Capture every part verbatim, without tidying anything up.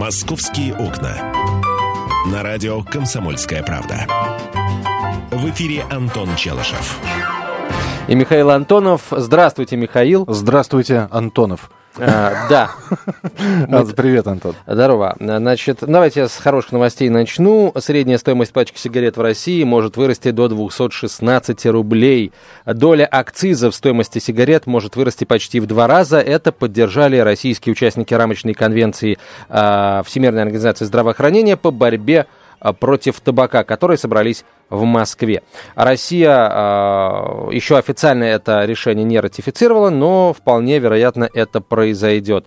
«Московские окна». На радио «Комсомольская правда». В эфире Антон Челышев. И Михаил Антонов. Здравствуйте, Михаил. Здравствуйте, Антонов. А, да. Привет, Антон. Здорово. Значит, давайте я с хороших новостей начну. Средняя стоимость пачки сигарет в России может вырасти до двести шестнадцать рублей. Доля акциза в стоимости сигарет может вырасти почти в два раза. Это поддержали российские участники рамочной конвенции Всемирной организации здравоохранения по борьбе против табака, которые собрались в Москве. Россия э, еще официально это решение не ратифицировала, но вполне вероятно это произойдет.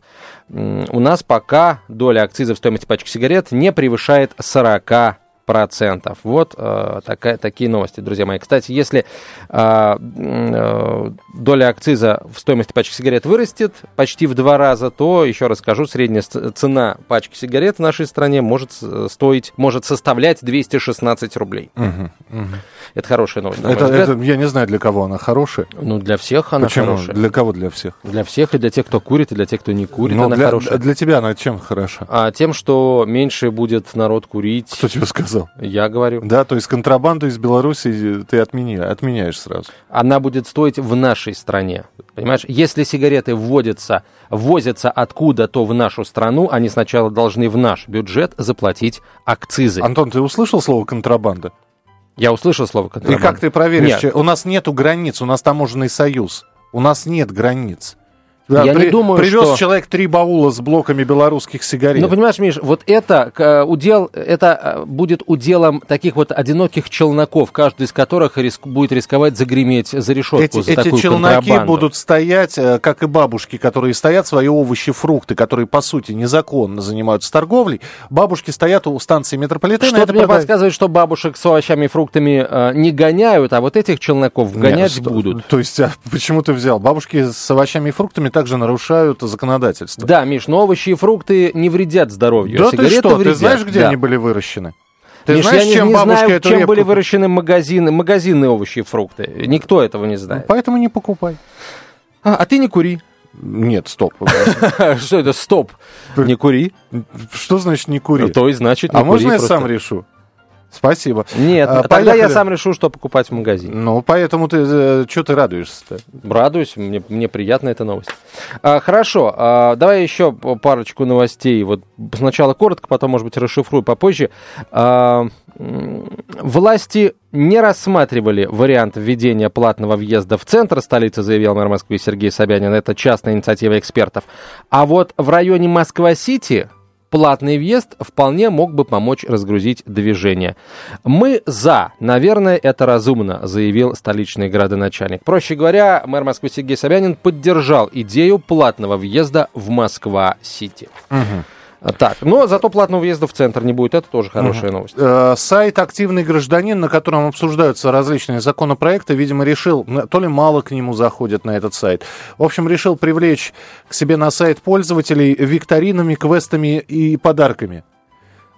У нас пока доля акциза в стоимости пачки сигарет не превышает сорок процентов. Вот э, такая, такие новости, друзья мои. Кстати, если э, э, доля акциза в стоимости пачки сигарет вырастет почти в два раза, то, еще раз скажу, средняя цена пачки сигарет в нашей стране может стоить, может составлять двести шестнадцать рублей. Угу, угу. Это хорошая новость. Это, это, я не знаю, для кого она хорошая. Ну, для всех она Почему? хорошая. Для кого для всех? Для всех, и для тех, кто курит, и для тех, кто не курит, Но она для, хорошая. Для тебя она чем хороша? А тем, что меньше будет народ курить. Кто тебе сказал? Я говорю. Да, то есть контрабанду из Беларуси ты отмени, отменяешь сразу. Она будет стоить в нашей стране. Понимаешь, если сигареты вводятся, ввозятся откуда-то в нашу страну, они сначала должны в наш бюджет заплатить акцизы. Антон, ты услышал слово «контрабанда»? Я услышал слово «контрабанда». И как ты проверишь? Нет. У нас нету границ, у нас таможенный союз. У нас нет границ. Да, я при, не думаю, привез что... человек три баула с блоками белорусских сигарет. Ну, понимаешь, Миш, вот это, удел, это будет уделом таких вот одиноких челноков, каждый из которых риск, будет рисковать загреметь за решетку эти, за такую контрабанду. Эти челноки будут стоять, как и бабушки, которые стоят, свои овощи, фрукты, которые, по сути, незаконно занимаются торговлей. Бабушки стоят у станции метрополитена. Что-то это мне продав... подсказывает, что бабушек с овощами и фруктами э, не гоняют, а вот этих челноков гонять Нет, будут. Что... То есть, а почему ты взял? Бабушки с овощами и фруктами также нарушают законодательство. Да, Миш, но овощи и фрукты не вредят здоровью. Да сигареты ты что, вредят. Ты знаешь, где да. они были выращены? Ты Миш, знаешь, я чем не бабушка знаю, эту чем репку... были выращены магазины, магазины овощи и фрукты. Никто этого не знает. Ну, поэтому не покупай. А, а ты не кури. Нет, стоп. Что это стоп? Не кури. Что значит не кури? То и значит не кури. А можно я сам решу? Спасибо. Нет, а, тогда поехали. Я сам решу, что покупать в магазине. Ну, поэтому ты, что ты радуешься-то? Радуюсь, мне, мне приятна эта новость. А, хорошо, а, давай еще парочку новостей. Вот сначала коротко, потом, может быть, расшифрую попозже. А, власти не рассматривали вариант введения платного въезда в центр столицы, заявил мэр Москвы Сергей Собянин. Это частная инициатива экспертов. А вот в районе Москва-Сити... платный въезд вполне мог бы помочь разгрузить движение. «Мы за. Наверное, это разумно», заявил столичный градоначальник. Проще говоря, мэр Москвы Сергей Собянин поддержал идею платного въезда в Москва-Сити. Угу. Так, но зато платного въезда в центр не будет. Это тоже хорошая угу. новость. Э, сайт «Активный гражданин», на котором обсуждаются различные законопроекты, видимо, решил, то ли мало к нему заходят на этот сайт. В общем, решил привлечь к себе на сайт пользователей викторинами, квестами и подарками.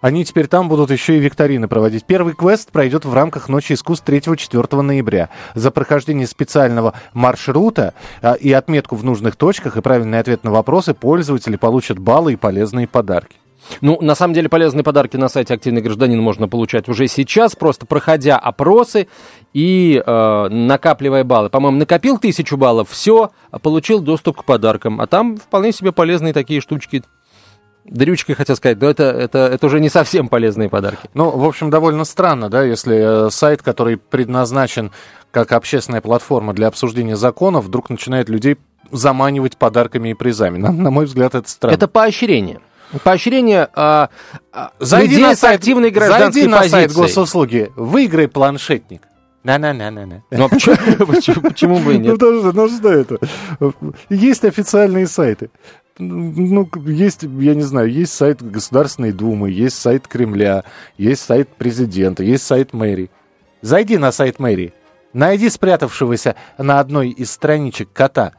Они теперь там будут еще и викторины проводить. Первый квест пройдет в рамках «Ночи искусств» третьего-четвёртого ноября. За прохождение специального маршрута и отметку в нужных точках и правильный ответ на вопросы пользователи получат баллы и полезные подарки. Ну, на самом деле, полезные подарки на сайте «Активный гражданин» можно получать уже сейчас, просто проходя опросы и э, накапливая баллы. По-моему, накопил тысячу баллов, все, получил доступ к подаркам. А там вполне себе полезные такие штучки. Дрючкой, хотел сказать, но это, это, это уже не совсем полезные подарки. Ну, в общем, довольно странно, да, если сайт, который предназначен как общественная платформа для обсуждения законов, вдруг начинает людей заманивать подарками и призами. На, на мой взгляд, это странно. Это поощрение. Поощрение а, а, зайди людей на сайт, с активной гражданской зайди на позицией. Сайт госуслуги, выиграй планшетник. На-на-на-на-на. Ну, а почему, почему, почему бы и нет? Ну, потому что, ну, что это? Есть официальные сайты. Ну, есть, я не знаю, есть сайт Государственной Думы, есть сайт Кремля, есть сайт президента, есть сайт мэрии. Зайди на сайт мэрии, найди спрятавшегося на одной из страничек кота,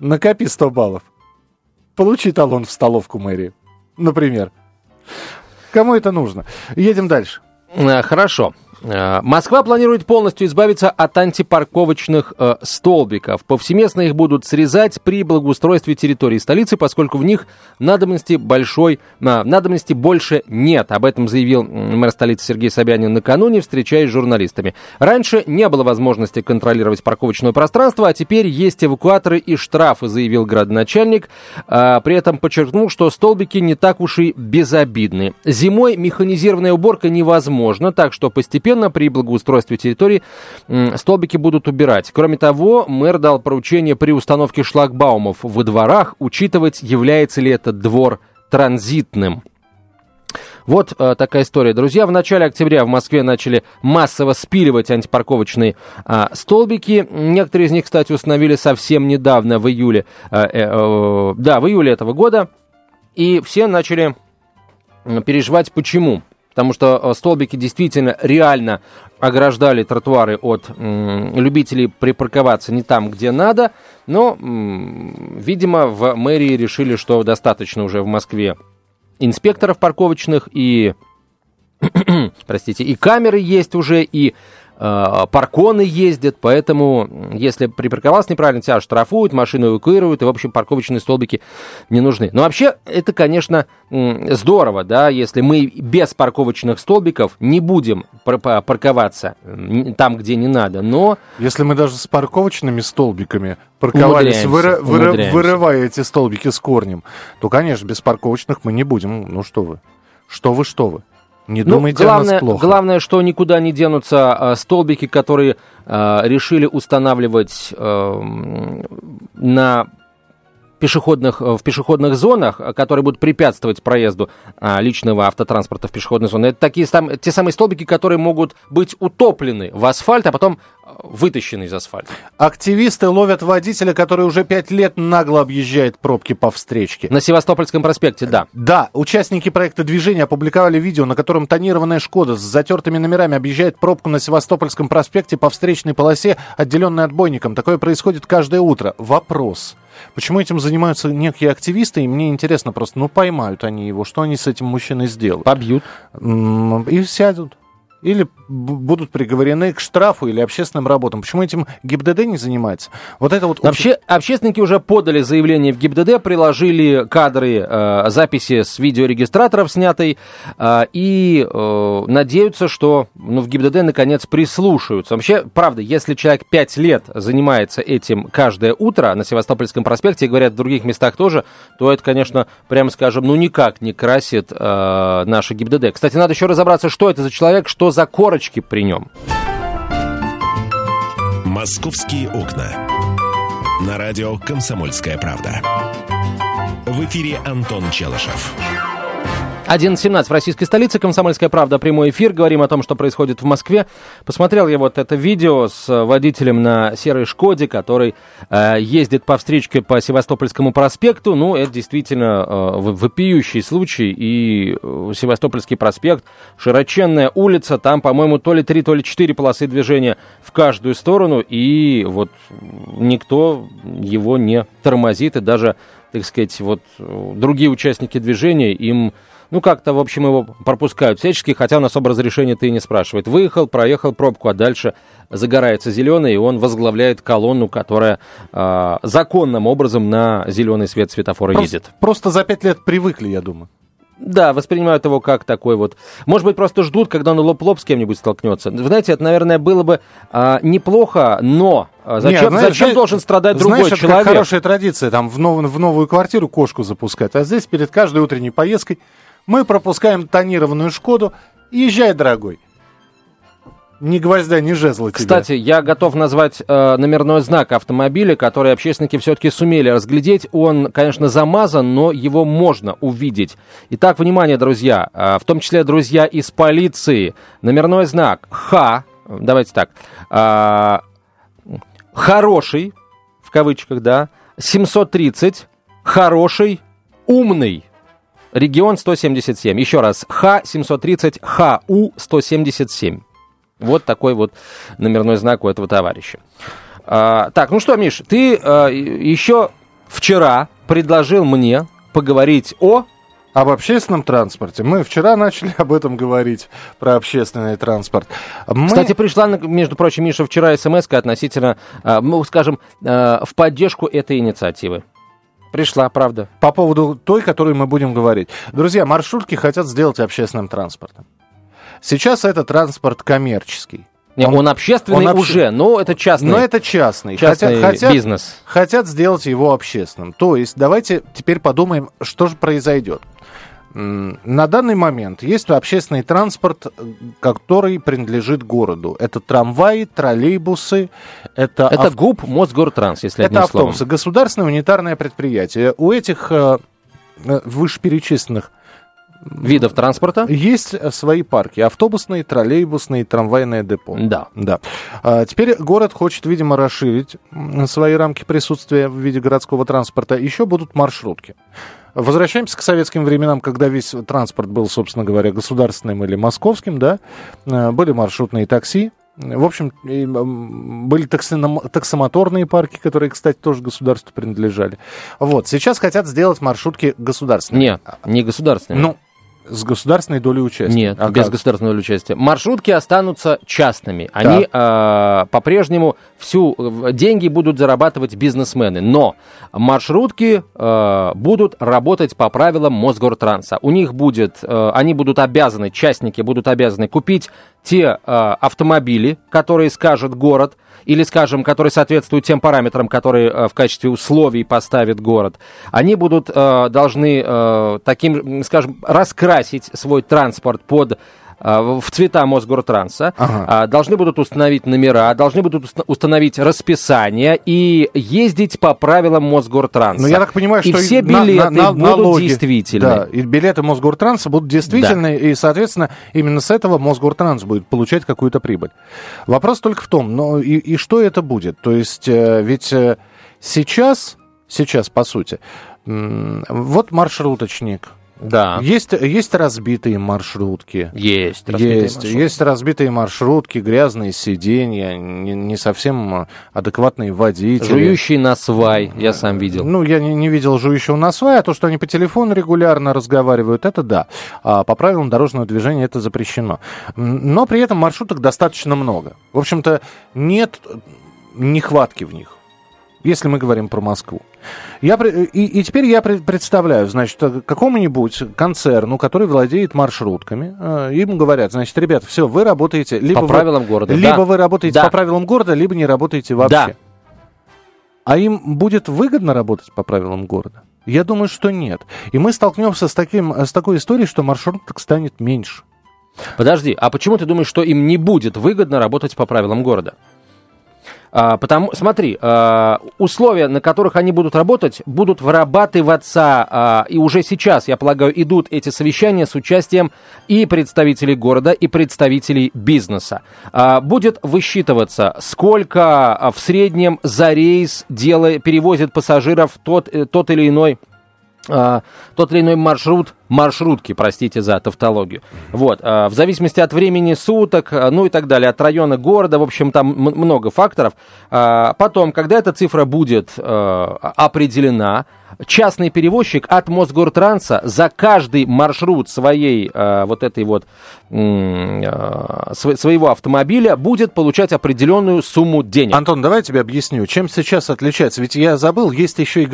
накопи сто баллов, получи талон в столовку мэрии, например. Кому это нужно? Едем дальше. Хорошо. Москва планирует полностью избавиться от антипарковочных э, столбиков. Повсеместно их будут срезать при благоустройстве территории столицы, поскольку в них надобности, большой, э, надобности больше нет. Об этом заявил мэр столицы Сергей Собянин накануне, встречаясь с журналистами. Раньше не было возможности контролировать парковочное пространство, а теперь есть эвакуаторы и штрафы, заявил градоначальник. Э, при этом подчеркнул, что столбики не так уж и безобидны. Зимой механизированная уборка невозможна, так что постепенно при благоустройстве территории столбики будут убирать. Кроме того, мэр дал поручение при установке шлагбаумов во дворах учитывать, является ли этот двор транзитным. Вот э, такая история, друзья. В начале октября в Москве начали массово спиливать антипарковочные э, столбики. Некоторые из них, кстати, установили совсем недавно, в июле, э, э, да, в июле этого года. И все начали переживать, почему. Потому что столбики действительно реально ограждали тротуары от м, любителей припарковаться не там, где надо. Но, м, видимо, в мэрии решили, что достаточно уже в Москве инспекторов парковочных и, простите, и камеры есть уже, и э, парконы ездят. Поэтому, если припарковался неправильно, тебя штрафуют, машину эвакуируют, и, в общем, парковочные столбики не нужны. Но вообще, это, конечно, здорово, да, если мы без парковочных столбиков не будем пар- парковаться там, где не надо, но... Если мы даже с парковочными столбиками парковались, выры- выры- вырывая эти столбики с корнем, то, конечно, без парковочных мы не будем. Ну что вы, что вы, что вы. Не думайте, ну, главное, о нас плохо. Главное, что никуда не денутся а, столбики, которые а, решили устанавливать а, на пешеходных, в пешеходных зонах, которые будут препятствовать проезду а, личного автотранспорта в пешеходной зоне. Это такие, там, те самые столбики, которые могут быть утоплены в асфальт, а потом вытащены из асфальта. Активисты ловят водителя, который уже пять лет нагло объезжает пробки по встречке. На Севастопольском проспекте, да. Да, участники проекта «Движение» опубликовали видео, на котором тонированная «Шкода» с затертыми номерами объезжает пробку на Севастопольском проспекте по встречной полосе, отделенной отбойником. Такое происходит каждое утро. Вопрос. Почему этим занимаются некие активисты? И мне интересно просто, ну поймают они его, что они с этим мужчиной сделают? Побьют. И сядут. Или будут приговорены к штрафу или общественным работам. Почему этим ГИБДД не занимается? Вот это вот... Обще... Общественники уже подали заявление в ГИБДД, приложили кадры, э, записи с видеорегистраторов снятой, э, и э, надеются, что ну, в ГИБДД наконец прислушаются. Вообще, правда, если человек пять лет занимается этим каждое утро на Севастопольском проспекте, и говорят, в других местах тоже, то это, конечно, прямо скажем, ну никак не красит э, наше ГИБДД. Кстати, надо еще разобраться, что это за человек, что за корочки при нем. Московские окна. На радио «Комсомольская правда». В эфире Антон Челышев. одиннадцать семнадцать в российской столице. «Комсомольская правда». Прямой эфир. Говорим о том, что происходит в Москве. Посмотрел я вот это видео с водителем на серой «Шкоде», который э, ездит по встречке по Севастопольскому проспекту. Ну, это действительно э, вопиющий случай. И э, Севастопольский проспект, широченная улица. Там, по-моему, то ли три, то ли четыре полосы движения в каждую сторону. И вот никто его не тормозит. И даже, так сказать, вот другие участники движения им... Ну, как-то, в общем, его пропускают всячески, хотя он особо разрешения-то и не спрашивает. Выехал, проехал пробку, а дальше загорается зеленый, и он возглавляет колонну, которая э, законным образом на зеленый свет светофора просто, едет. Просто за пять лет привыкли, я думаю. Да, воспринимают его как такой вот... Может быть, просто ждут, когда он лоб-лоб с кем-нибудь столкнется. Вы знаете, это, наверное, было бы а, неплохо, но зачем, Нет, знаешь, зачем должен страдать другой знаешь, человек? Знаешь, это хорошая традиция, там, в, нов- в новую квартиру кошку запускать, а здесь перед каждой утренней поездкой мы пропускаем тонированную «Шкоду». Езжай, дорогой. Ни гвоздя, ни жезла тебе. Кстати, я готов назвать э, номерной знак автомобиля, который общественники все-таки сумели разглядеть. Он, конечно, замазан, но его можно увидеть. Итак, внимание, друзья, э, в том числе друзья из полиции. Номерной знак «Х», давайте так, э, «хороший», в кавычках, да, семьсот тридцать, «хороший», «умный». Регион сто семьдесят семь. Еще раз. Х семьсот тридцать, Х У сто семьдесят семь. Вот такой вот номерной знак у этого товарища. А, так, ну что, Миш, ты а, еще вчера предложил мне поговорить о... об общественном транспорте. Мы вчера начали об этом говорить, про общественный транспорт. Мы... Кстати, пришла, между прочим, Миша, вчера смс-ка относительно, ну, скажем, в поддержку этой инициативы. Пришла, правда. По поводу той, о которой мы будем говорить. Друзья, маршрутки хотят сделать общественным транспортом. Сейчас это транспорт коммерческий. Нет, он, он общественный он обще... уже, но это частный. Но это частный. частный хотят, бизнес. Хотят, хотят сделать его общественным. То есть давайте теперь подумаем, что же произойдет. На данный момент есть общественный транспорт, который принадлежит городу. Это трамваи, троллейбусы. Это, это ав... ГУП Мосгортранс, если одним словом. Это автобусы. Государственное унитарное предприятие. У этих э, вышеперечисленных видов транспорта есть свои парки. Автобусные, троллейбусные, трамвайное депо. Да. да. А теперь город хочет, видимо, расширить свои рамки присутствия в виде городского транспорта. Еще будут маршрутки. Возвращаемся к советским временам, когда весь транспорт был, собственно говоря, государственным или московским, да, были маршрутные такси, в общем, были таксомоторные парки, которые, кстати, тоже государству принадлежали. Вот, сейчас хотят сделать маршрутки государственными. Нет, не государственными. Ну, с государственной долей участия. Нет, а без как? Государственной доли участия. Маршрутки останутся частными. Они да. э, по-прежнему всю деньги будут зарабатывать бизнесмены. Но маршрутки э, будут работать по правилам Мосгортранса. У них будет, э, они будут обязаны, частники будут обязаны купить те э, автомобили, которые скажет город, или, скажем, которые соответствуют тем параметрам, которые э, в качестве условий поставит город. Они будут, э, должны э, таким, скажем, раскрасить свой транспорт под, в цвета Мосгортранса, ага. должны будут установить номера, должны будут установить расписание и ездить по правилам Мосгортранса. Но я так понимаю, что и все билеты на, на, на, будут налоги, действительны. Да, и билеты Мосгортранса будут действительны, да. и, соответственно, именно с этого Мосгортранс будет получать какую-то прибыль. Вопрос только в том, ну, и, и что это будет? То есть, ведь сейчас, сейчас, по сути, вот маршруточник. Да. Есть, есть разбитые маршрутки. Есть разбитые есть, маршрутки. Есть разбитые маршрутки, грязные сиденья, не, не совсем адекватные водители. Жующие на свай, я сам видел. Ну, я не, не видел жующего на свай, а то, что они по телефону регулярно разговаривают, это да. А по правилам дорожного движения это запрещено. Но при этом маршруток достаточно много. В общем-то, нет нехватки в них. Если мы говорим про Москву. Я, и, и теперь я представляю, значит, какому-нибудь концерну, который владеет маршрутками, им говорят, значит, ребята, все, вы работаете... Либо по вы, правилам города. Либо да. вы работаете да. по правилам города, либо не работаете вообще. Да. А им будет выгодно работать по правилам города? Я думаю, что нет. И мы столкнемся с, таким, с такой историей, что маршруток станет меньше. Подожди, а почему ты думаешь, что им не будет выгодно работать по правилам города? Потому, смотри, условия, на которых они будут работать, будут вырабатываться, и уже сейчас, я полагаю, идут эти совещания с участием и представителей города, и представителей бизнеса. Будет высчитываться, сколько в среднем за рейс делает, перевозит пассажиров тот, тот или иной... тот или иной маршрут, маршрутки, простите за тавтологию. Вот, в зависимости от времени суток, ну и так далее, от района города, в общем, там много факторов. Потом, когда эта цифра будет определена, частный перевозчик от Мосгортранса за каждый маршрут своей, вот этой вот, своего автомобиля будет получать определенную сумму денег. Антон, давай я тебе объясню, чем сейчас отличается. Ведь я забыл, есть еще и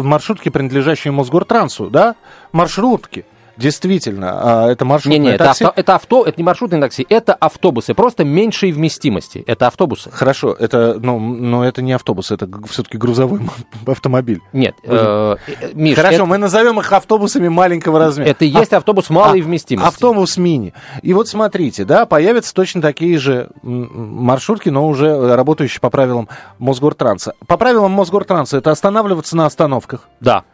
маршрутки, принадлежащие Мосгортрансу, да? Маршрутки. Действительно, это маршрутные не, не, такси. Это, авто, это, авто, это не маршрутные такси, это автобусы, просто меньшей вместимости. Это автобусы. Хорошо, это, ну, но это не автобус, это все-таки грузовой автомобиль. Нет, э, Миш... Хорошо, это... мы назовем их автобусами маленького размера. Это и есть а... автобус малой а... вместимости. Автобус мини. И вот смотрите, да, появятся точно такие же маршрутки, но уже работающие по правилам Мосгортранса. По правилам Мосгортранса это останавливаться на остановках. Да.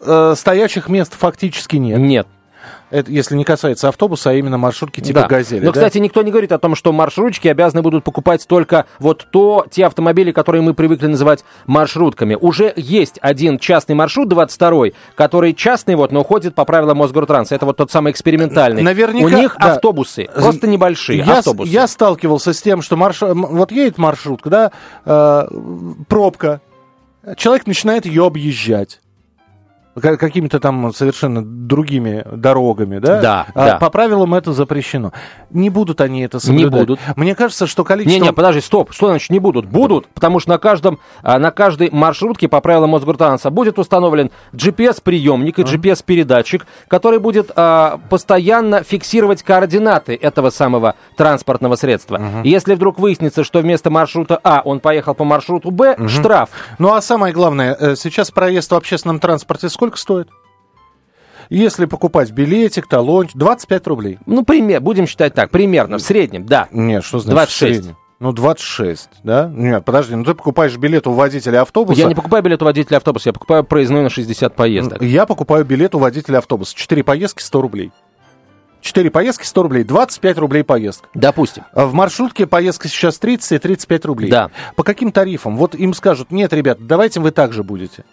Э, стоячих мест фактически нет. Нет. Это если не касается автобуса, а именно маршрутки типа да. «Газели». Но, да? Кстати, никто не говорит о том, что маршрутчики обязаны будут покупать только вот то, те автомобили, которые мы привыкли называть маршрутками. Уже есть один частный маршрут, двадцать второй, который частный, вот, но ходит по правилам Мосгортранса. Это вот тот самый экспериментальный. Наверняка, у них да. автобусы, просто небольшие я, автобусы. Я сталкивался с тем, что марш... вот едет маршрутка, да, э, пробка, человек начинает ее объезжать. какими-то там совершенно другими дорогами, да? Да, а, да. По правилам это запрещено. Не будут они это соблюдать. Не будут. Мне кажется, что количество... Не-не, подожди, стоп. Что значит не будут? Будут, потому что на, каждом, на каждой маршрутке по правилам Мосгортранса будет установлен джи пи эс-приемник и джи пи эс-передатчик, который будет а, постоянно фиксировать координаты этого самого транспортного средства. Uh-huh. Если вдруг выяснится, что вместо маршрута А он поехал по маршруту Б, uh-huh. штраф. Ну а самое главное, сейчас проезд в общественном транспорте сколько? Сколько стоит? Если покупать билетик, талон, двадцать пять рублей. Ну, пример, будем считать так, примерно, в среднем, да. Нет, что значит двадцать шесть. В среднем? Ну, двадцать шесть, да? Нет, подожди, ну ты покупаешь билет у водителя автобуса. Я не покупаю билет у водителя автобуса, я покупаю проездной на шестьдесят поездок. Я покупаю билет у водителя автобуса. четыре поездки, сто рублей. четыре поездки, сто рублей, двадцать пять рублей поездка. Допустим. В маршрутке поездка сейчас тридцать и тридцать пять рублей. Да. По каким тарифам? Вот им скажут, нет, ребят, давайте вы так же будете.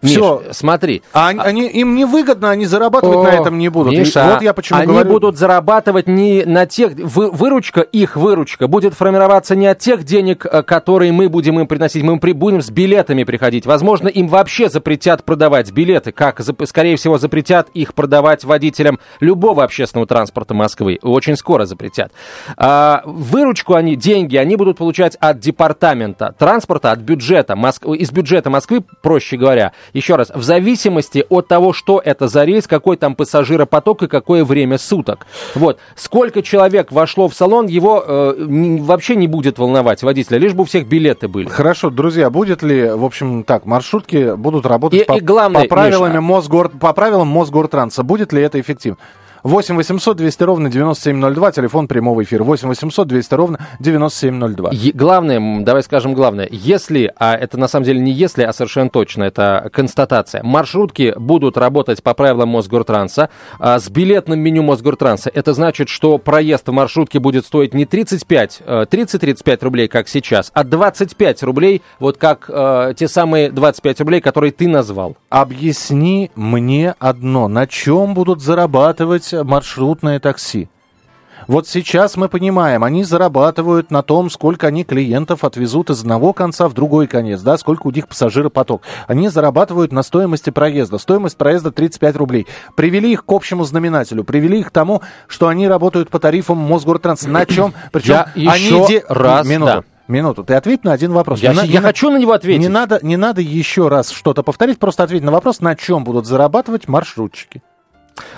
Все, смотри. А они, они, им невыгодно, они зарабатывать О, на этом не будут. Миша, и вот я почему они говорю. Будут зарабатывать не на тех... Вы, выручка, их выручка будет формироваться не от тех денег, которые мы будем им приносить. Мы им будем с билетами приходить. Возможно, им вообще запретят продавать билеты. Как, скорее всего, запретят их продавать водителям любого общественного транспорта Москвы. Очень скоро запретят. А, выручку они, деньги, они будут получать от департамента транспорта, от бюджета Москвы, из бюджета Москвы, проще говоря. Еще раз, в зависимости от того, что это за рейс, какой там пассажиропоток и какое время суток. Вот. Сколько человек вошло в салон, его э, не, вообще не будет волновать водителя, лишь бы у всех билеты были. Хорошо, друзья, будет ли, в общем, так, маршрутки будут работать и, по, и главное, по, правилам Мосгор, по правилам Мосгортранса? Будет ли это эффективно? восемь восемьсот двести ровно девяносто семь ноль два, телефон прямого эфира. восемь восемьсот двести ровно девяносто семь ноль два. Е- главное, давай скажем главное, если, а это на самом деле не если, а совершенно точно, это констатация, маршрутки будут работать по правилам Мосгортранса, а с билетным меню Мосгортранса. Это значит, что проезд в маршрутке будет стоить не тридцать пять, тридцать-тридцать пять рублей, как сейчас, а двадцать пять рублей, вот как э, те самые двадцать пять рублей, которые ты назвал. Объясни мне одно, на чем будут зарабатывать маршрутное такси? Вот сейчас мы понимаем, они зарабатывают на том, сколько они клиентов отвезут из одного конца в другой конец, да, сколько у них пассажиропоток. Они зарабатывают на стоимости проезда. Стоимость проезда тридцать пять рублей. Привели их к общему знаменателю, привели их к тому, что они работают по тарифам Мосгортранса. На чем? Причем Я они... Еще де... раз, Минуту. Да. Минуту. Ты ответь на один вопрос. Я, не, я не хочу на него ответить. Не надо, не надо еще раз что-то повторить, просто ответь на вопрос, на чем будут зарабатывать маршрутчики.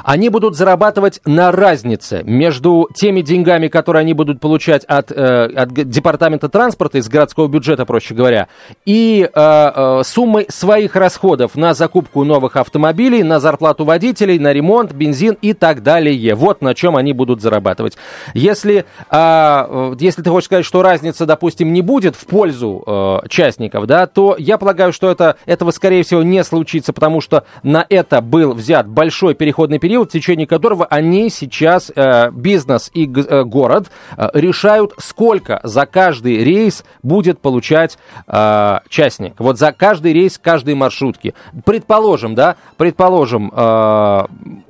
Они будут зарабатывать на разнице между теми деньгами, которые они будут получать от, э, от департамента транспорта, из городского бюджета, проще говоря, и э, э, суммой своих расходов на закупку новых автомобилей, на зарплату водителей, на ремонт, бензин и так далее. Вот на чем они будут зарабатывать. Если, э, если ты хочешь сказать, что разница, допустим, не будет в пользу э, частников, да, то я полагаю, что это, этого, скорее всего, не случится, потому что на это был взят большой переход период, в течение которого они сейчас, э, бизнес и э, город, э, решают, сколько за каждый рейс будет получать э, частник. Вот за каждый рейс, каждой маршрутки. Предположим, да, предположим, э,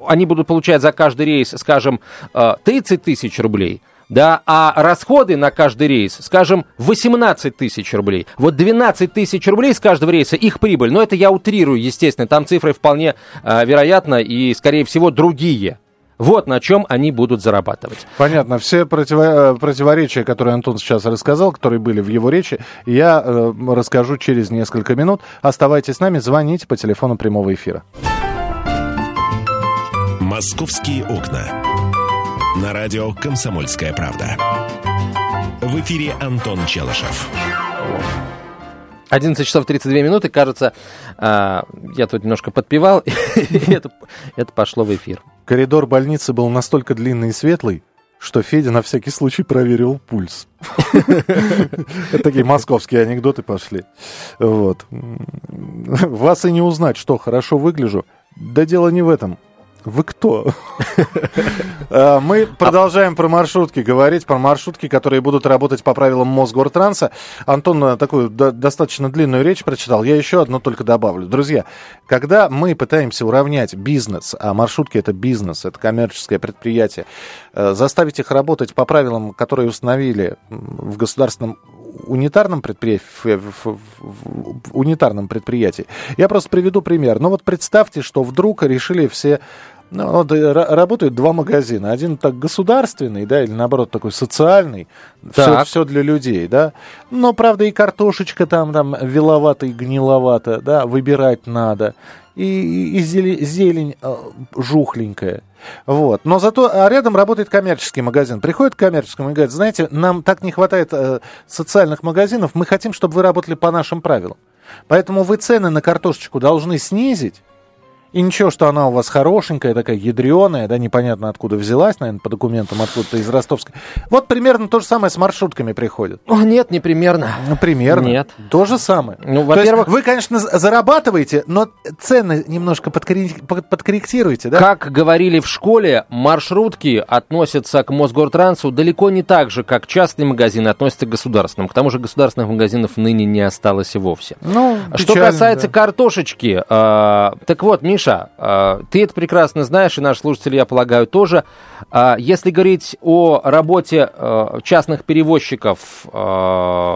они будут получать за каждый рейс, скажем, э, тридцать тысяч рублей. Да, а расходы на каждый рейс, скажем, восемнадцать тысяч рублей. Вот двенадцать тысяч рублей с каждого рейса их прибыль. Но это я утрирую, естественно. Там цифры вполне э, вероятно и, скорее всего, другие. Вот на чем они будут зарабатывать. Понятно. Все противо- противоречия, которые Антон сейчас рассказал, которые были в его речи, я э, расскажу через несколько минут. Оставайтесь с нами, звоните по телефону прямого эфира. «Московские окна». На радио «Комсомольская правда». В эфире Антон Челышев. одиннадцать часов тридцать две минуты. Кажется, я тут немножко подпевал, и это пошло в эфир. Коридор больницы был настолько длинный и светлый, что Федя на всякий случай проверил пульс. Это такие московские анекдоты пошли. Вас и не узнать, что хорошо выгляжу. Да дело не в этом. Вы кто? Мы продолжаем про маршрутки говорить, про маршрутки, которые будут работать по правилам Мосгортранса. Антон такую достаточно длинную речь прочитал. Я еще одно только добавлю. Друзья, когда мы пытаемся уравнять бизнес, а маршрутки — это бизнес, это коммерческое предприятие, заставить их работать по правилам, которые установили в государственном унитарном предприятии, в, в, в унитарном предприятии. Я просто приведу пример. Ну вот представьте, что вдруг решили все... Ну, вот, работают два магазина. Один так государственный, да, или наоборот такой социальный. Так. Все, все для людей, да. Но, правда, и картошечка там, там виловата и гниловата, да, выбирать надо. И, и зелень, зелень жухленькая. Вот. Но зато а рядом работает коммерческий магазин. Приходит к коммерческому и говорит: знаете, нам так не хватает э, социальных магазинов, мы хотим, чтобы вы работали по нашим правилам. Поэтому вы цены на картошечку должны снизить. И ничего, что она у вас хорошенькая, такая ядреная, да, непонятно откуда взялась, наверное, по документам откуда-то из Ростовской. Вот примерно то же самое с маршрутками приходит. О, нет, не примерно. Ну, примерно. Нет. То же самое. Ну, во-первых... То есть вы, конечно, зарабатываете, но цены немножко подкоррек... подкорректируете, да? Как говорили в школе, маршрутки относятся к Мосгортрансу далеко не так же, как частные магазины относятся к государственным. К тому же государственных магазинов ныне не осталось и вовсе. Ну, печально, что касается да. картошечки, э, так вот, Миша, Миша, ты это прекрасно знаешь, и наши слушатели, я полагаю, тоже. Если говорить о работе частных перевозчиков,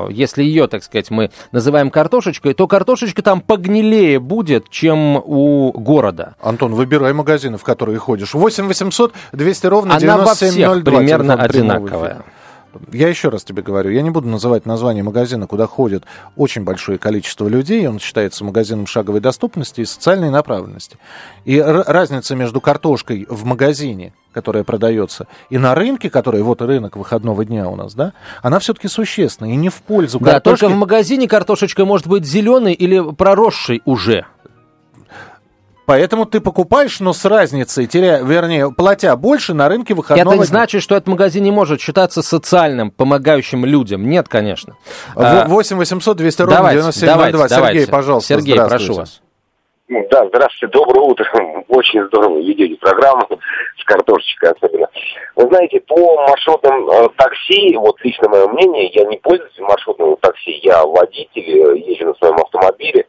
если ее, так сказать, мы называем картошечкой, то картошечка там погнилее будет, чем у города. Антон, выбирай магазины, в которые ходишь. восемь восемьсот двести ровно девяносто семь ноль два. Она во всех примерно одинаковая. Я еще раз тебе говорю, я не буду называть название магазина, куда ходит очень большое количество людей. Он считается магазином шаговой доступности и социальной направленности. И р- разница между картошкой в магазине, которая продается, и на рынке, который вот рынок выходного дня у нас, да, она все-таки существенна и не в пользу картошки. Да, только в магазине картошечка может быть зеленой или проросшей уже. Поэтому ты покупаешь, но с разницей, теряя, вернее, платя больше на рынке выходного дня. Это не значит, что этот магазин не может считаться социальным, помогающим людям. Нет, конечно. восемь восемьсот двести ровно девяносто семь ноль два. Сергей, пожалуйста, Сергей, прошу вас. Ну, да, здравствуйте, доброе утро. Очень здорово ведете программу с картошечкой особенно. Вы знаете, по маршрутным э, такси, вот лично мое мнение, я не пользуюсь маршрутным такси, я водитель, езжу на своем автомобиле.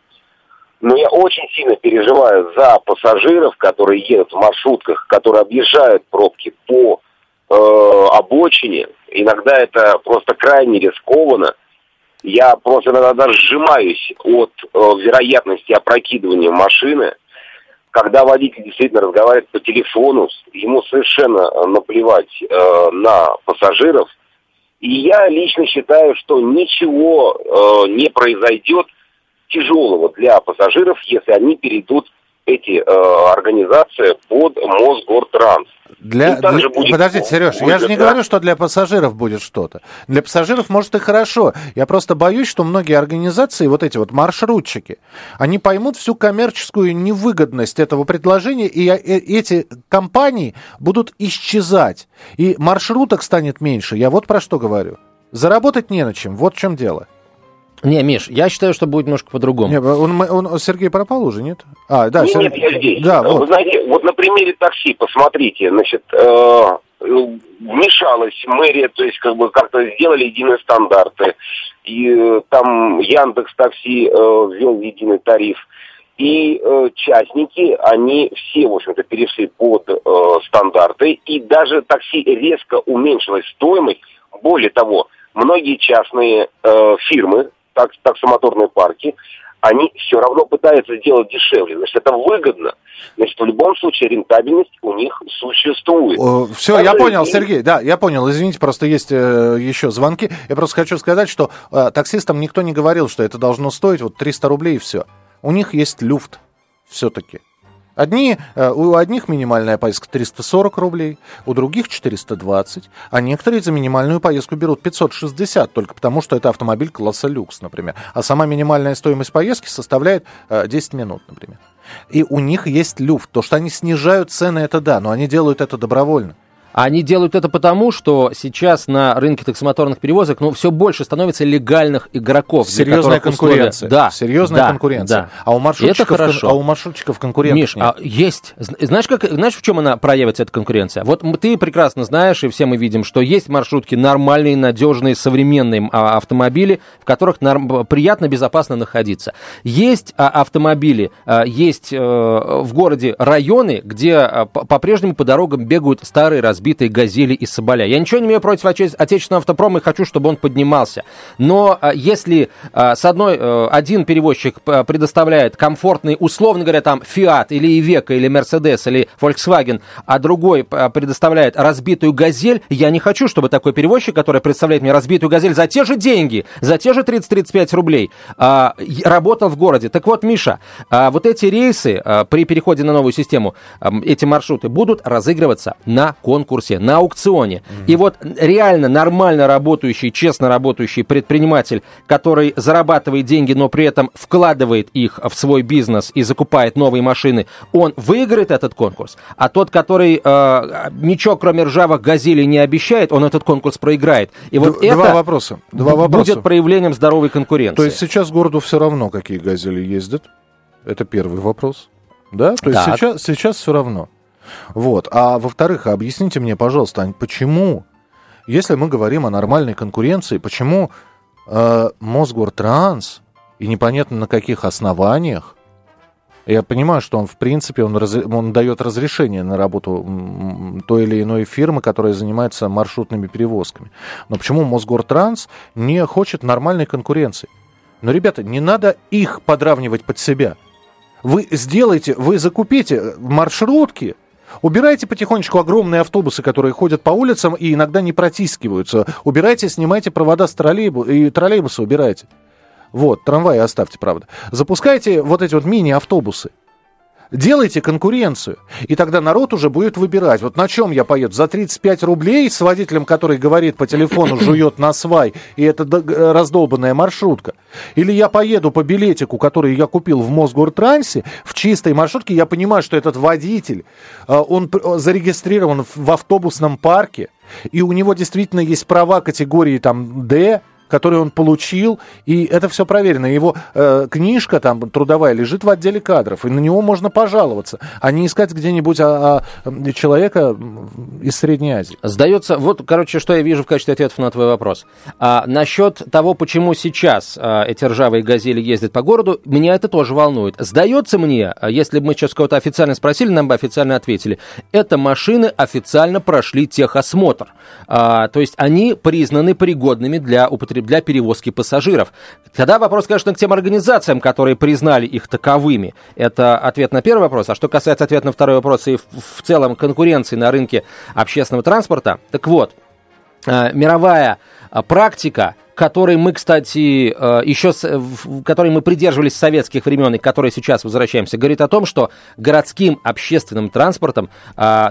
Но я очень сильно переживаю за пассажиров, которые едут в маршрутках, которые объезжают пробки по э, обочине. Иногда это просто крайне рискованно. Я просто иногда сжимаюсь от э, вероятности опрокидывания машины. Когда водитель действительно разговаривает по телефону, ему совершенно наплевать э, на пассажиров. И я лично считаю, что ничего э, не произойдет тяжелого для пассажиров, если они перейдут эти э, организации под Мосгортранс. Для, для... Будет... Подождите, Сереж, будет я же не да? говорю, что для пассажиров будет что-то. Для пассажиров, может, и хорошо. Я просто боюсь, что многие организации, вот эти вот маршрутчики, они поймут всю коммерческую невыгодность этого предложения, и эти компании будут исчезать. И маршруток станет меньше. Я вот про что говорю. Заработать не на чем. Вот в чем дело. Не, Миш, я считаю, что будет немножко по-другому. Не, он, он, Сергей пропал уже, нет? А, да, нет, Сергей... нет, я здесь. Да, вот. Вы знаете, вот на примере такси, посмотрите, значит, э, вмешалась мэрия, то есть как бы как-то сделали единые стандарты. И э, там Яндекс.Такси э, ввел единый тариф. И э, частники, они все, в общем-то, перешли под э, стандарты. И даже такси резко уменьшилась стоимость. Более того, многие частные э, фирмы, Так, таксомоторные парки, они все равно пытаются сделать дешевле. Значит, это выгодно. Значит, в любом случае рентабельность у них существует. О, все, также я понял, и... Сергей, да, я понял. Извините, просто есть э, еще звонки. Я просто хочу сказать, что э, таксистам никто не говорил, что это должно стоить вот триста рублей и все. У них есть люфт все-таки. Одни, э, у одних минимальная поездка триста сорок рублей, у других четыреста двадцать, а некоторые за минимальную поездку берут пятьсот шестьдесят, только потому что это автомобиль класса люкс, например. А сама минимальная стоимость поездки составляет э, десять минут, например. И у них есть люфт. То, что они снижают цены, это да, но они делают это добровольно. Они делают это потому, что сейчас на рынке таксомоторных перевозок, ну, все больше становится легальных игроков. Серьезная конкуренция. Условия... Да. Серьезная да, конкуренция. Да. А у маршрутчиков, а у маршрутчиков конкуренция. Миш, а есть. Знаешь, как, знаешь, в чем она проявится, эта конкуренция? Вот ты прекрасно знаешь, и все мы видим, что есть маршрутки нормальные, надежные, современные автомобили, в которых норм... приятно, безопасно находиться. Есть автомобили, есть в городе районы, где по-прежнему по дорогам бегают старые разбитые сбитой «Газели» и «Соболя». Я ничего не имею против отечественного автопрома и хочу, чтобы он поднимался. Но если с одной, один перевозчик предоставляет комфортный, условно говоря, там «Fiat» или «Iveco» или «Mercedes» или «Volkswagen», а другой предоставляет разбитую «Газель», я не хочу, чтобы такой перевозчик, который представляет мне разбитую «Газель» за те же деньги, за те же тридцать-тридцать пять рублей, работал в городе. Так вот, Миша, вот эти рейсы при переходе на новую систему, эти маршруты будут разыгрываться на конкурсе, на аукционе. Mm-hmm. И вот реально нормально работающий, честно работающий предприниматель, который зарабатывает деньги, но при этом вкладывает их в свой бизнес и закупает новые машины, он выиграет этот конкурс. А тот, который э, ничего кроме ржавых «Газелей» не обещает, он этот конкурс проиграет. И вот Д- это два вопроса. Два вопроса. Будет проявлением здоровой конкуренции. То есть сейчас городу все равно, какие «Газели» ездят? Это первый вопрос. Да? То так. есть сейчас, сейчас все равно. Вот. А во-вторых, объясните мне, пожалуйста, Ань, почему, если мы говорим о нормальной конкуренции, почему э, Мосгортранс, и непонятно на каких основаниях, я понимаю, что он, в принципе, он, раз, он дает разрешение на работу той или иной фирмы, которая занимается маршрутными перевозками. Но почему Мосгортранс не хочет нормальной конкуренции? Но, ребята, не надо их подравнивать под себя. Вы сделаете, вы закупите маршрутки, убирайте потихонечку огромные автобусы, которые ходят по улицам и иногда не протискиваются. Убирайте, снимайте провода с троллейбуса, и троллейбусы убирайте. Вот, трамваи оставьте, правда. Запускайте вот эти вот мини-автобусы. Делайте конкуренцию, и тогда народ уже будет выбирать. Вот на чем я поеду? За тридцать пять рублей с водителем, который говорит по телефону, жует на свай, и это раздолбанная маршрутка? Или я поеду по билетику, который я купил в Мосгортрансе, в чистой маршрутке, я понимаю, что этот водитель, он зарегистрирован в автобусном парке, и у него действительно есть права категории там «Д», который он получил, и это все проверено. Его э, книжка там трудовая лежит в отделе кадров, и на него можно пожаловаться, а не искать где-нибудь а, а, человека из Средней Азии. Сдается, вот, короче, что я вижу в качестве ответов на твой вопрос. А, насчет того, почему сейчас а, эти ржавые «Газели» ездят по городу, меня это тоже волнует. Сдается мне, если бы мы сейчас кого-то официально спросили, нам бы официально ответили, это машины официально прошли техосмотр. А, то есть они признаны пригодными для употребления, для перевозки пассажиров. Тогда вопрос, конечно, к тем организациям, которые признали их таковыми. Это ответ на первый вопрос. А что касается ответа на второй вопрос и в, в целом конкуренции на рынке общественного транспорта, так вот, мировая практика, которой мы, кстати, еще, которой мы придерживались с советских времен и к которой сейчас возвращаемся, говорит о том, что городским общественным транспортом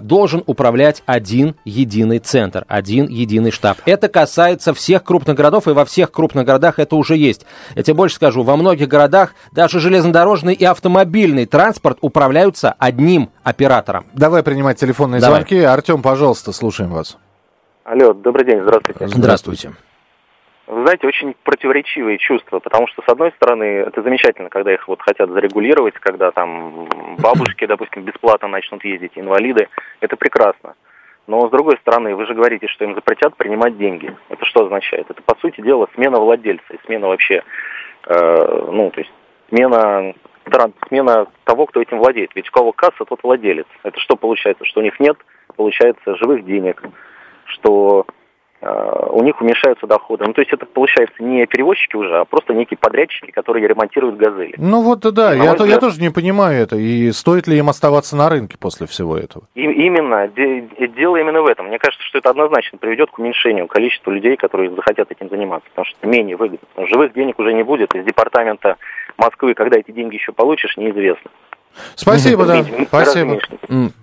должен управлять один единый центр, один единый штаб. Это касается всех крупных городов, и во всех крупных городах это уже есть. Я тебе больше скажу, во многих городах даже железнодорожный и автомобильный транспорт управляются одним оператором. Давай принимать телефонные Давай. звонки. Артем, пожалуйста, слушаем вас. Алло, добрый день, здравствуйте. Здравствуйте. Вы знаете, очень противоречивые чувства, потому что, с одной стороны, это замечательно, когда их вот хотят зарегулировать, когда там бабушки, допустим, бесплатно начнут ездить, инвалиды, это прекрасно. Но, с другой стороны, вы же говорите, что им запретят принимать деньги. Это что означает? Это, по сути дела, смена владельца, смена вообще, э, ну, то есть, смена, смена того, кто этим владеет. Ведь у кого касса, тот владелец. Это что получается? Что у них нет, получается, живых денег, что... у них уменьшаются доходы. Ну, то есть это, получается, не перевозчики уже, а просто некие подрядчики, которые ремонтируют «Газели». Ну, вот, да, я, взгляд... я тоже не понимаю это. И стоит ли им оставаться на рынке после всего этого? И, именно. Де, дело именно в этом. Мне кажется, что это однозначно приведет к уменьшению количества людей, которые захотят этим заниматься, потому что это менее выгодно. Потому что живых денег уже не будет. Из департамента Москвы, когда эти деньги еще получишь, неизвестно. Спасибо, да. Спасибо.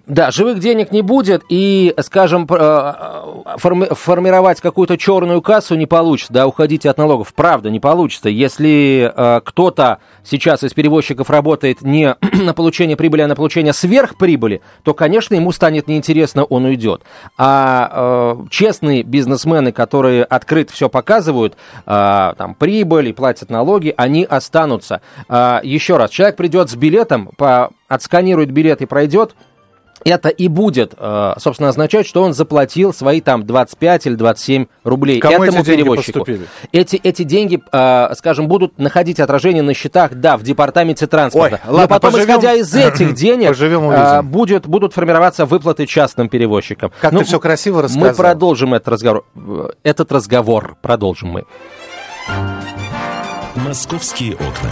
Да, живых денег не будет, и, скажем, форми- формировать какую-то черную кассу не получится, да, уходите от налогов, правда, не получится. Если э, кто-то сейчас из перевозчиков работает не на получение прибыли, а на получение сверхприбыли, то, конечно, ему станет неинтересно, он уйдет. А э, честные бизнесмены, которые открыто все показывают, э, там, прибыль и платят налоги, они останутся. Э, еще раз, человек придет с билетом, по отсканирует билет и пройдет, это и будет, собственно, означать, что он заплатил свои там двадцать пять или двадцать семь рублей Кому этому эти перевозчику. Эти, эти деньги, скажем, будут находить отражение на счетах, да, в департаменте транспорта. Ой, ладно, но потом, поживем, исходя из этих денег, поживем, будет, будут формироваться выплаты частным перевозчикам. Как ну, ты все красиво рассказал. Мы продолжим этот разговор. Этот разговор продолжим мы. Московские окна.